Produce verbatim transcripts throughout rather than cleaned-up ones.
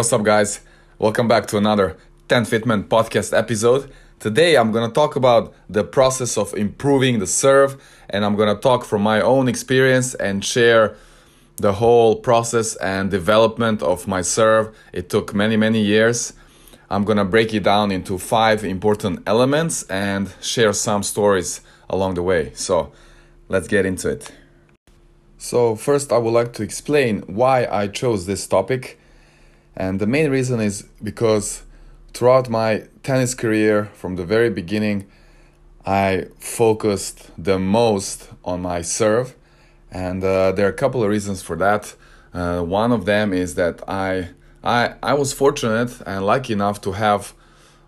What's up, guys? Welcome back to another ten Fitment podcast episode. Today I'm gonna talk about the process of improving the serve, and I'm gonna talk from my own experience and share the whole process and development of my serve. It took many many years. I'm gonna break it down into five important elements and share some stories along the way. So let's get into it. So first I would like to explain why I chose this topic. And the main reason is because throughout my tennis career, from the very beginning, I focused the most on my serve. And uh, there are a couple of reasons for that. Uh, one of them is that I, I, I was fortunate and lucky enough to have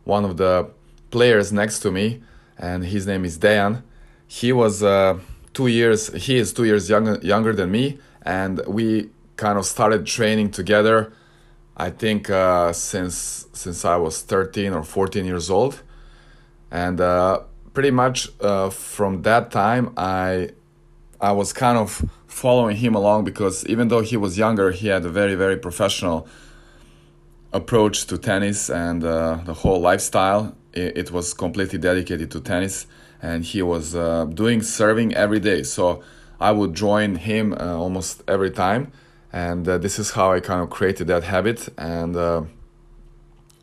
one of the players next to me, and his name is Dejan. He was uh, two years, he is two years younger, younger than me, and we kind of started training together. I think uh, since since I was thirteen or fourteen years old, and uh, pretty much uh, from that time I I was kind of following him along, because even though he was younger, he had a very very professional approach to tennis and uh, the whole lifestyle. It, it was completely dedicated to tennis, and he was uh, doing serving every day. So I would join him uh, almost every time. And uh, this is how I kind of created that habit, and uh,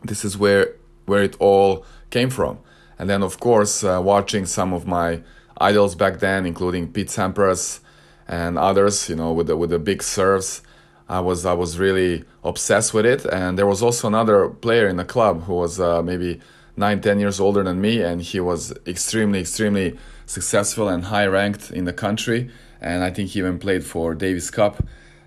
this is where where it all came from. And then, of course, uh, watching some of my idols back then, including Pete Sampras and others, you know, with the with the big serves, I was I was really obsessed with it. And there was also another player in the club who was uh, maybe nine, ten years older than me, and he was extremely, extremely successful and high ranked in the country. And I think he even played for Davis Cup.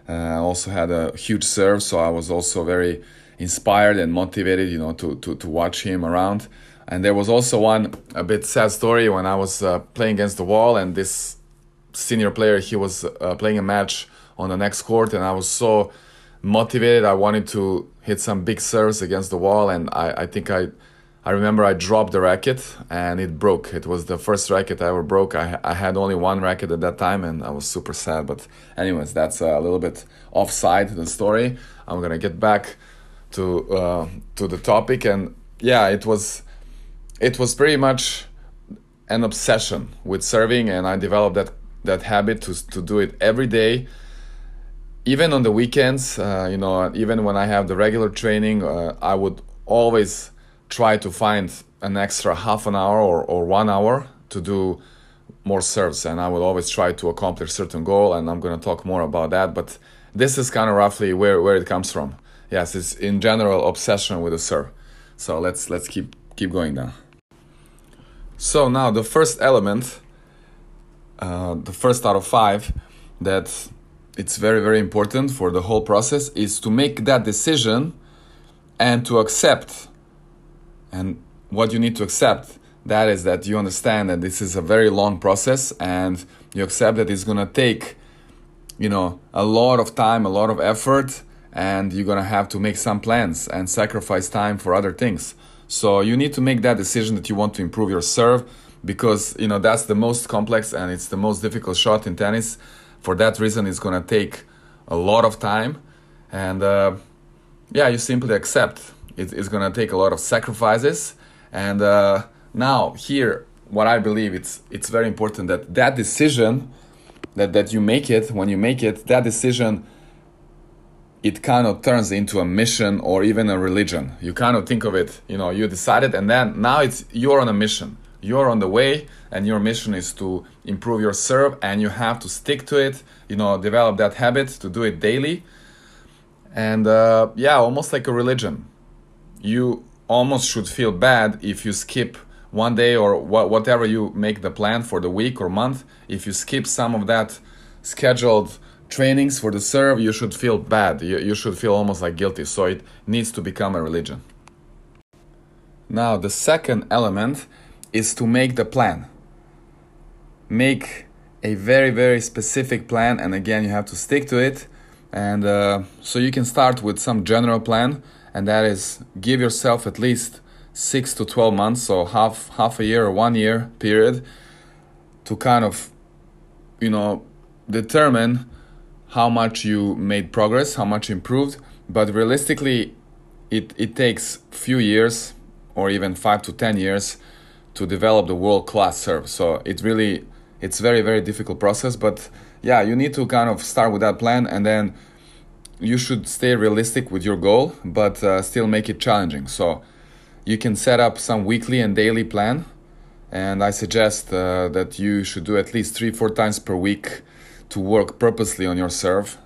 I uh, also had a huge serve, so I was also very inspired and motivated, you know, to, to, to watch him around. And there was also one a bit sad story when I was uh, playing against the wall, and this senior player, he was uh, playing a match on the next court, and I was so motivated. I wanted to hit some big serves against the wall, and I, I think I I remember I dropped the racket and it broke. It was the first racket I ever broke. I, I had only one racket at that time, and I was super sad. But anyways, that's a little bit offside the story. I'm gonna get back to uh, to the topic, and yeah, it was it was pretty much an obsession with serving, and I developed that that habit to to do it every day. Even on the weekends, uh, you know, even when I have the regular training, uh, I would always try to find an extra half an hour or, or one hour to do more serves, and I will always try to accomplish a certain goal, and I'm going to talk more about that, but this is kind of roughly where, where it comes from. Yes, it's in general obsession with the serve. So let's let's keep keep going now. So now the first element, uh, the first out of five, that it's very, very important for the whole process is to make that decision and to accept. And what you need to accept, that is that you understand that this is a very long process, and you accept that it's going to take, you know, a lot of time, a lot of effort, and you're going to have to make some plans and sacrifice time for other things. So you need to make that decision that you want to improve your serve, because, you know, that's the most complex and it's the most difficult shot in tennis. For that reason, it's going to take a lot of time, and uh, yeah, you simply accept. It's gonna take a lot of sacrifices, and uh, now here, what I believe it's it's very important that that decision that, that you make it when you make it that decision, it kind of turns into a mission or even a religion. You kind of think of it, you know, you decided, and then now it's you're on a mission, you're on the way, and your mission is to improve your serve, and you have to stick to it. You know, develop that habit to do it daily, and uh, yeah, almost like a religion. You almost should feel bad if you skip one day or wh- whatever you make the plan for the week or month. If you skip some of that scheduled trainings for the serve, you should feel bad. You, you should feel almost like guilty. So it needs to become a religion. Now, the second element is to make the plan. Make a very, very specific plan. And again, you have to stick to it. And uh, so you can start with some general plan. And that is, give yourself at least six to twelve months, so half half a year or one year period, to kind of, you know, determine how much you made progress, how much improved. But realistically, it, it takes few years or even five to ten years to develop the world-class serve. So it really, it's very, very difficult process. But yeah, you need to kind of start with that plan, and then you should stay realistic with your goal, but uh, still make it challenging. So you can set up some weekly and daily plan. And I suggest uh, that you should do at least three, four times per week to work purposely on your serve,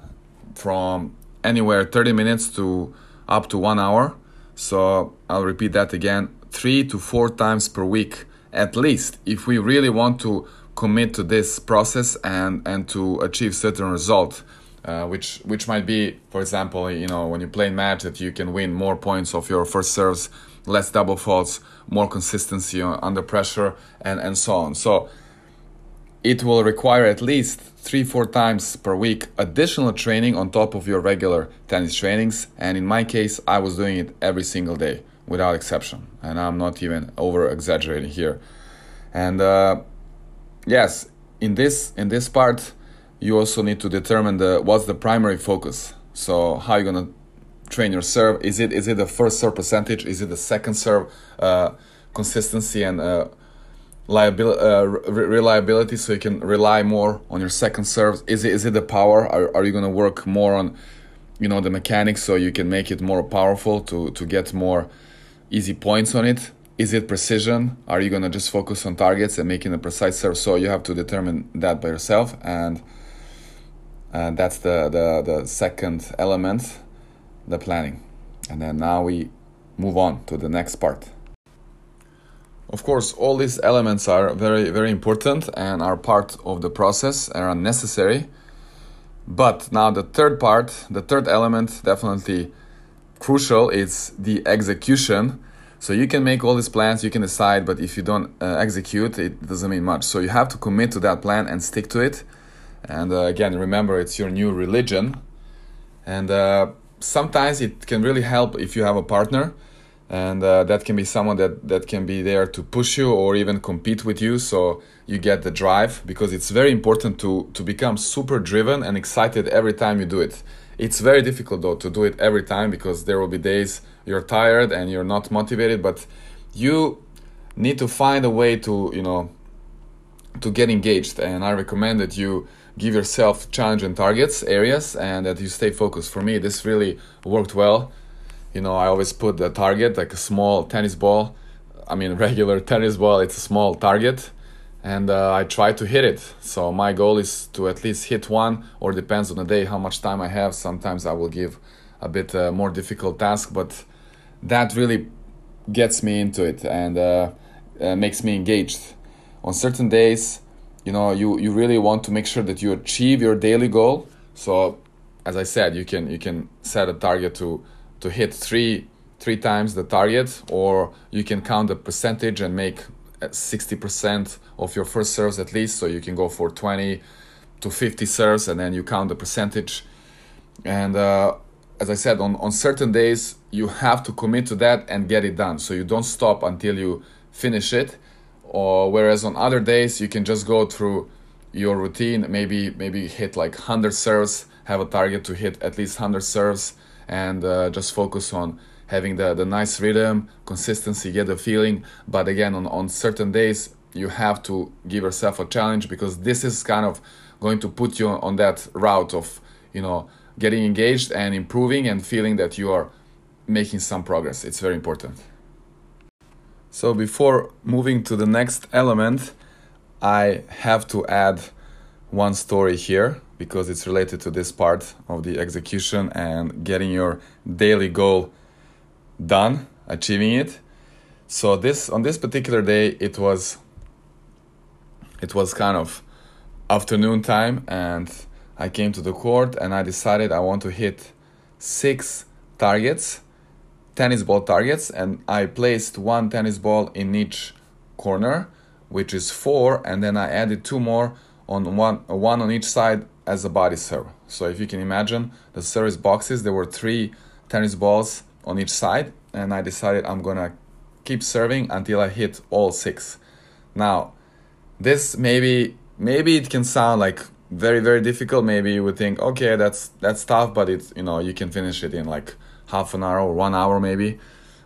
from anywhere thirty minutes to up to one hour. So I'll repeat that again, three to four times per week, at least, if we really want to commit to this process and, and to achieve certain result, uh, which, which might be, for example, you know, when you play a match, that you can win more points of your first serves, less double faults, more consistency under pressure, and, and so on. So it will require at least three, four times per week additional training on top of your regular tennis trainings. And in my case, I was doing it every single day without exception. And I'm not even over exaggerating here. And uh, yes, in this in this part, you also need to determine the what's the primary focus. So how you're gonna train your serve. Is it is it the first serve percentage? Is it the second serve uh, consistency and uh, liabil- uh, re- reliability? So you can rely more on your second serves. Is it is it the power? Are are you gonna work more on, you know, the mechanics, so you can make it more powerful to to get more easy points on it? Is it precision? Are you gonna just focus on targets and making a precise serve? So you have to determine that by yourself, and uh, that's the, the the second element. The planning. And then now we move on to the next part. Of course, all these elements are very, very important and are part of the process and are necessary. But now the third part, the third element, definitely crucial, is the execution. So you can make all these plans, you can decide, but if you don't uh, execute, it doesn't mean much. So you have to commit to that plan and stick to it. And uh, again, remember, it's your new religion. And uh, sometimes it can really help if you have a partner, and uh, that can be someone that, that can be there to push you or even compete with you, so you get the drive, because it's very important to, to become super driven and excited every time you do it. It's very difficult though to do it every time, because there will be days you're tired and you're not motivated, but you need to find a way to, you know, to get engaged. And I recommend that you give yourself challenge and targets, areas, and that you stay focused. For me, this really worked well. You know, I always put a target, like a small tennis ball. I mean, regular tennis ball, it's a small target. And uh, I try to hit it. So my goal is to at least hit one, or depends on the day how much time I have. Sometimes I will give a bit uh, more difficult task, but that really gets me into it and uh, uh, makes me engaged. On certain days, you know, you, you really want to make sure that you achieve your daily goal. So, as I said, you can you can set a target to to hit three three times the target, or you can count the percentage and make sixty percent of your first serves at least. So you can go for twenty to fifty serves, and then you count the percentage. And uh, as I said, on, on certain days, you have to commit to that and get it done. So you don't stop until you finish it. Or whereas on other days you can just go through your routine, maybe maybe hit like one hundred serves, have a target to hit at least one hundred serves, and uh, just focus on having the, the nice rhythm, consistency, get the feeling. But again, on, on certain days you have to give yourself a challenge, because this is kind of going to put you on that route of, you know, getting engaged and improving and feeling that you are making some progress. It's very important. So before moving to the next element, I have to add one story here, because it's related to this part of the execution and getting your daily goal done, achieving it. So this on this particular day, it was it was kind of afternoon time, and I came to the court and I decided I want to hit six targets. Tennis ball targets, and I placed one tennis ball in each corner, which is four, and then I added two more on one one on each side as a body serve. So if you can imagine the service boxes, there were three tennis balls on each side, and I decided I'm gonna keep serving until I hit all six. Now, this maybe maybe it can sound like very, very difficult. Maybe you would think, okay, that's that's tough, but it's, you know, you can finish it in like half an hour or one hour maybe.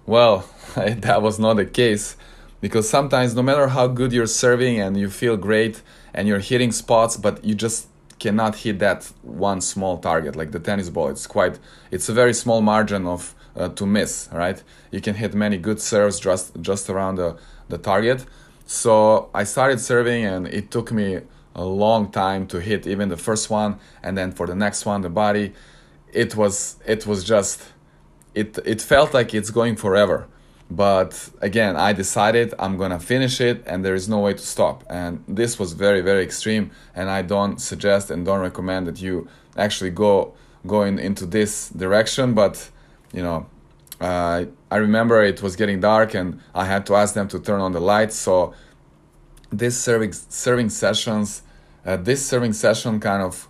Well, that was not the case, because sometimes no matter how good you're serving and you feel great and you're hitting spots, but you just cannot hit that one small target, like the tennis ball. It's quite, it's a very small margin of uh, to miss, right? You can hit many good serves just just around the, the target. So I started serving, and it took me a long time to hit even the first one, and then for the next one, the body. It was it was just it it felt like it's going forever. But again, I decided I'm gonna finish it, and there is no way to stop. And this was very, very extreme, and I don't suggest and don't recommend that you actually go going into this direction. But you know, uh, I remember it was getting dark, and I had to ask them to turn on the lights. So this serving serving sessions, uh, this serving session kind of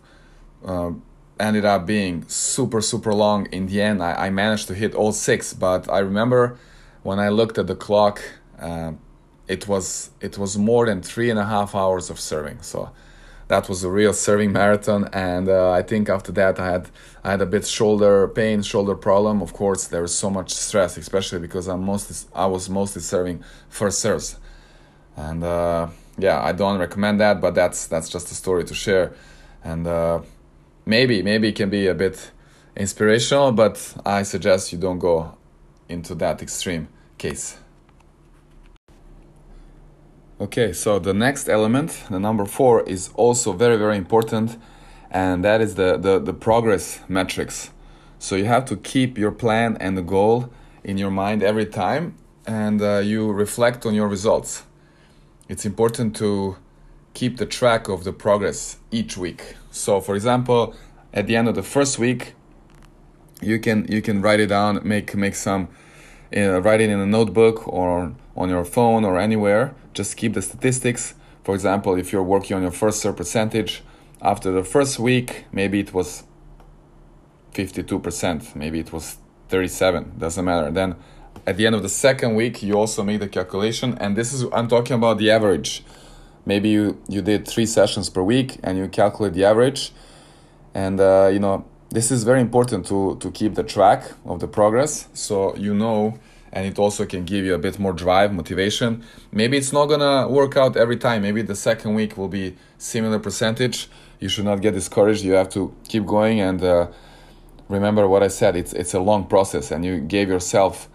uh, ended up being super, super long. In the end, I, I managed to hit all six, but I remember, when I looked at the clock, uh, it was it was more than three and a half hours of serving. So that was a real serving marathon. And uh, I think after that, I had I had a bit shoulder pain, shoulder problem. Of course, there was so much stress, especially because I mostly I was mostly serving first serves. And uh, yeah, I don't recommend that, but that's that's just a story to share. And uh, maybe maybe it can be a bit inspirational, but I suggest you don't go into that extreme case. Okay, so the next element, the number four, is also very, very important, and that is the, the, the progress metrics. So you have to keep your plan and the goal in your mind every time, and uh, you reflect on your results. It's important to keep the track of the progress each week. So for example, at the end of the first week, You can you can write it down, make make some, uh, write it in a notebook or on your phone or anywhere. Just keep the statistics. For example, if you're working on your first serve percentage, after the first week, maybe it was fifty-two percent, maybe it was thirty-seven, doesn't matter. Then at the end of the second week, you also make the calculation, and this is, I'm talking about the average. Maybe you, you did three sessions per week and you calculate the average, and uh, you know, this is very important to, to keep the track of the progress, so you know, and it also can give you a bit more drive, motivation. Maybe it's not gonna work out every time. Maybe the second week will be similar percentage. You should not get discouraged. You have to keep going, and uh, remember what I said. It's it's a long process, and you gave yourself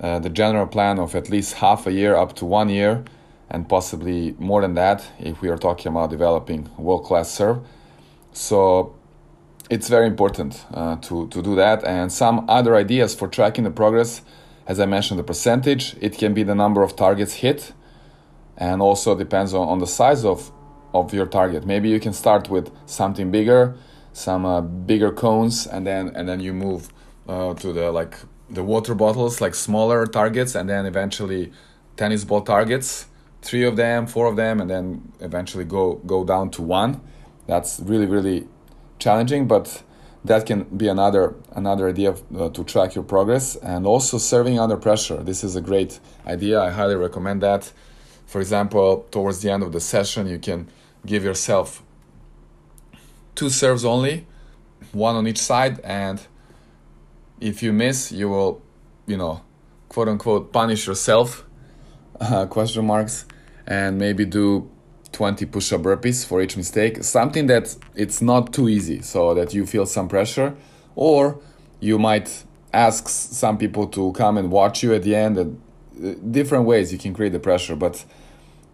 uh, the general plan of at least half a year up to one year, and possibly more than that if we are talking about developing world-class serve. So it's very important uh, to, to do that. And some other ideas for tracking the progress, as I mentioned, the percentage, it can be the number of targets hit, and also depends on, on the size of, of your target. Maybe you can start with something bigger, some uh, bigger cones, and then and then you move uh, to the like the water bottles, like smaller targets, and then eventually tennis ball targets, three of them, four of them, and then eventually go, go down to one. That's really, really challenging, but that can be another another idea of, uh, to track your progress. And also serving under pressure, this is a great idea. I highly recommend that. For example, towards the end of the session, you can give yourself two serves only, one on each side, and if you miss, you will, you know, quote unquote punish yourself, uh, question marks, and maybe do twenty push-up burpees for each mistake, something that it's not too easy, so that you feel some pressure. Or you might ask some people to come and watch you at the end. And different ways you can create the pressure, but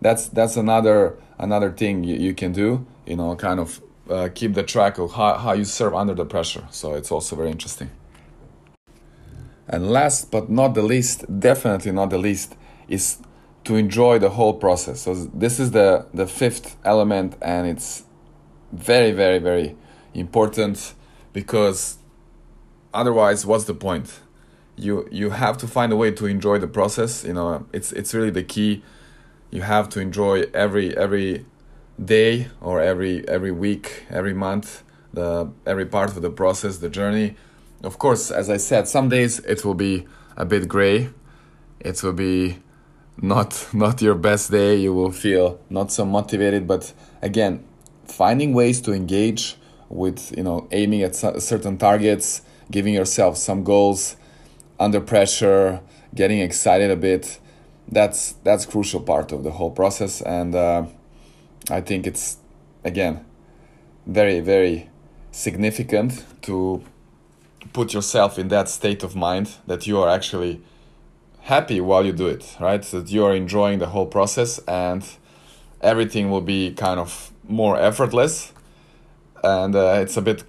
that's that's another another thing you, you can do, you know, kind of uh, keep the track of how, how you serve under the pressure. So it's also very interesting. And last but not the least, definitely not the least, is to enjoy the whole process. So this is the, the fifth element, and it's very, very, very important, because otherwise, what's the point? You you have to find a way to enjoy the process. You know, it's it's really the key. You have to enjoy every every day or every every week, every month, the every part of the process, the journey. Of course, as I said, some days it will be a bit gray. It will be Not not your best day, you will feel not so motivated, but again, finding ways to engage with, you know, aiming at certain targets, giving yourself some goals, under pressure, getting excited a bit. That's that's crucial part of the whole process, and uh, I think it's again very very significant to put yourself in that state of mind that you are actually happy while you do it, right? That you are enjoying the whole process, and everything will be kind of more effortless. And uh, it's a bit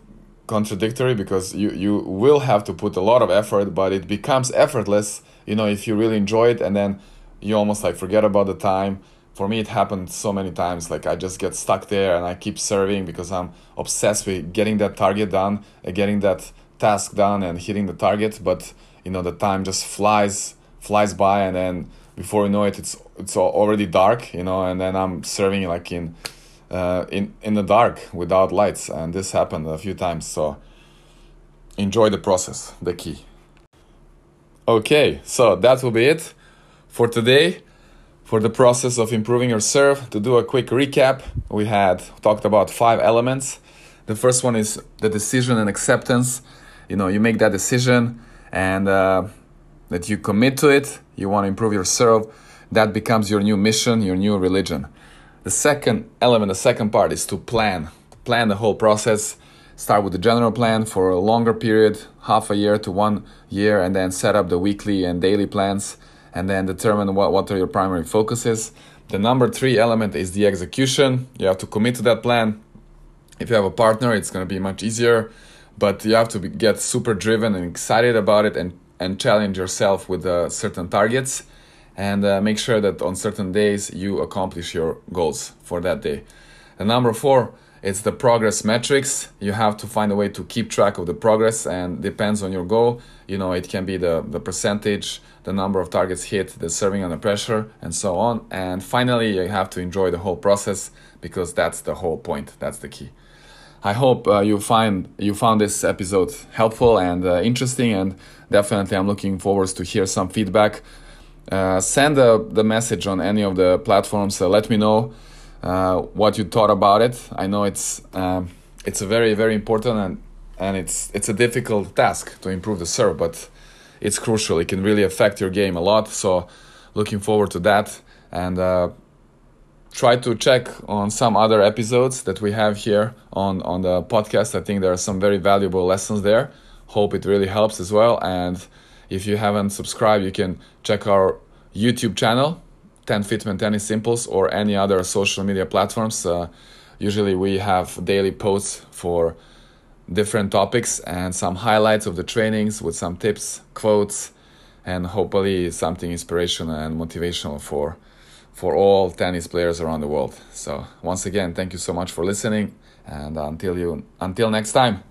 contradictory because you, you will have to put a lot of effort, but it becomes effortless, you know, if you really enjoy it, and then you almost like forget about the time. For me, it happened so many times, like I just get stuck there and I keep serving because I'm obsessed with getting that target done, getting that task done and hitting the target, but you know, the time just flies flies by, and then before you know it, it's it's already dark, you know, and then I'm serving like in uh in in the dark without lights, and this happened a few times. So enjoy the process, the key. Okay, so that will be it for today for the process of improving your serve. To do a quick recap, we had talked about five elements. The first one is the decision and acceptance. You know, you make that decision and uh, that you commit to it. You want to improve your serve. That becomes your new mission, your new religion. The second element, the second part is to plan. Plan the whole process. Start with the general plan for a longer period, half a year to one year, and then set up the weekly and daily plans, and then determine what, what are your primary focuses. The number three element is the execution. You have to commit to that plan. If you have a partner, it's going to be much easier, but you have to be, get super driven and excited about it, and, and challenge yourself with uh, certain targets, and uh, make sure that on certain days you accomplish your goals for that day. And number four, it's the progress metrics. You have to find a way to keep track of the progress, and depends on your goal. You know, it can be the, the percentage, the number of targets hit, the serving under pressure, and so on. And finally, you have to enjoy the whole process, because that's the whole point. That's the key. I hope uh, you find you found this episode helpful and uh, interesting, and definitely I'm looking forward to hear some feedback. Uh, send uh, the message on any of the platforms. Uh, let me know uh, what you thought about it. I know it's um, it's a very very important and and it's it's a difficult task to improve the serve, but it's crucial. It can really affect your game a lot. So looking forward to that, and uh, try to check on some other episodes that we have here on on the podcast. I think there are some very valuable lessons there. Hope it really helps as well. And if you haven't subscribed, you can check our YouTube channel, ten Fitment Tennis Simples, or any other social media platforms. Uh, usually we have daily posts for different topics and some highlights of the trainings with some tips, quotes, and hopefully something inspirational and motivational for, for all tennis players around the world. So once again, thank you so much for listening, and until you until next time,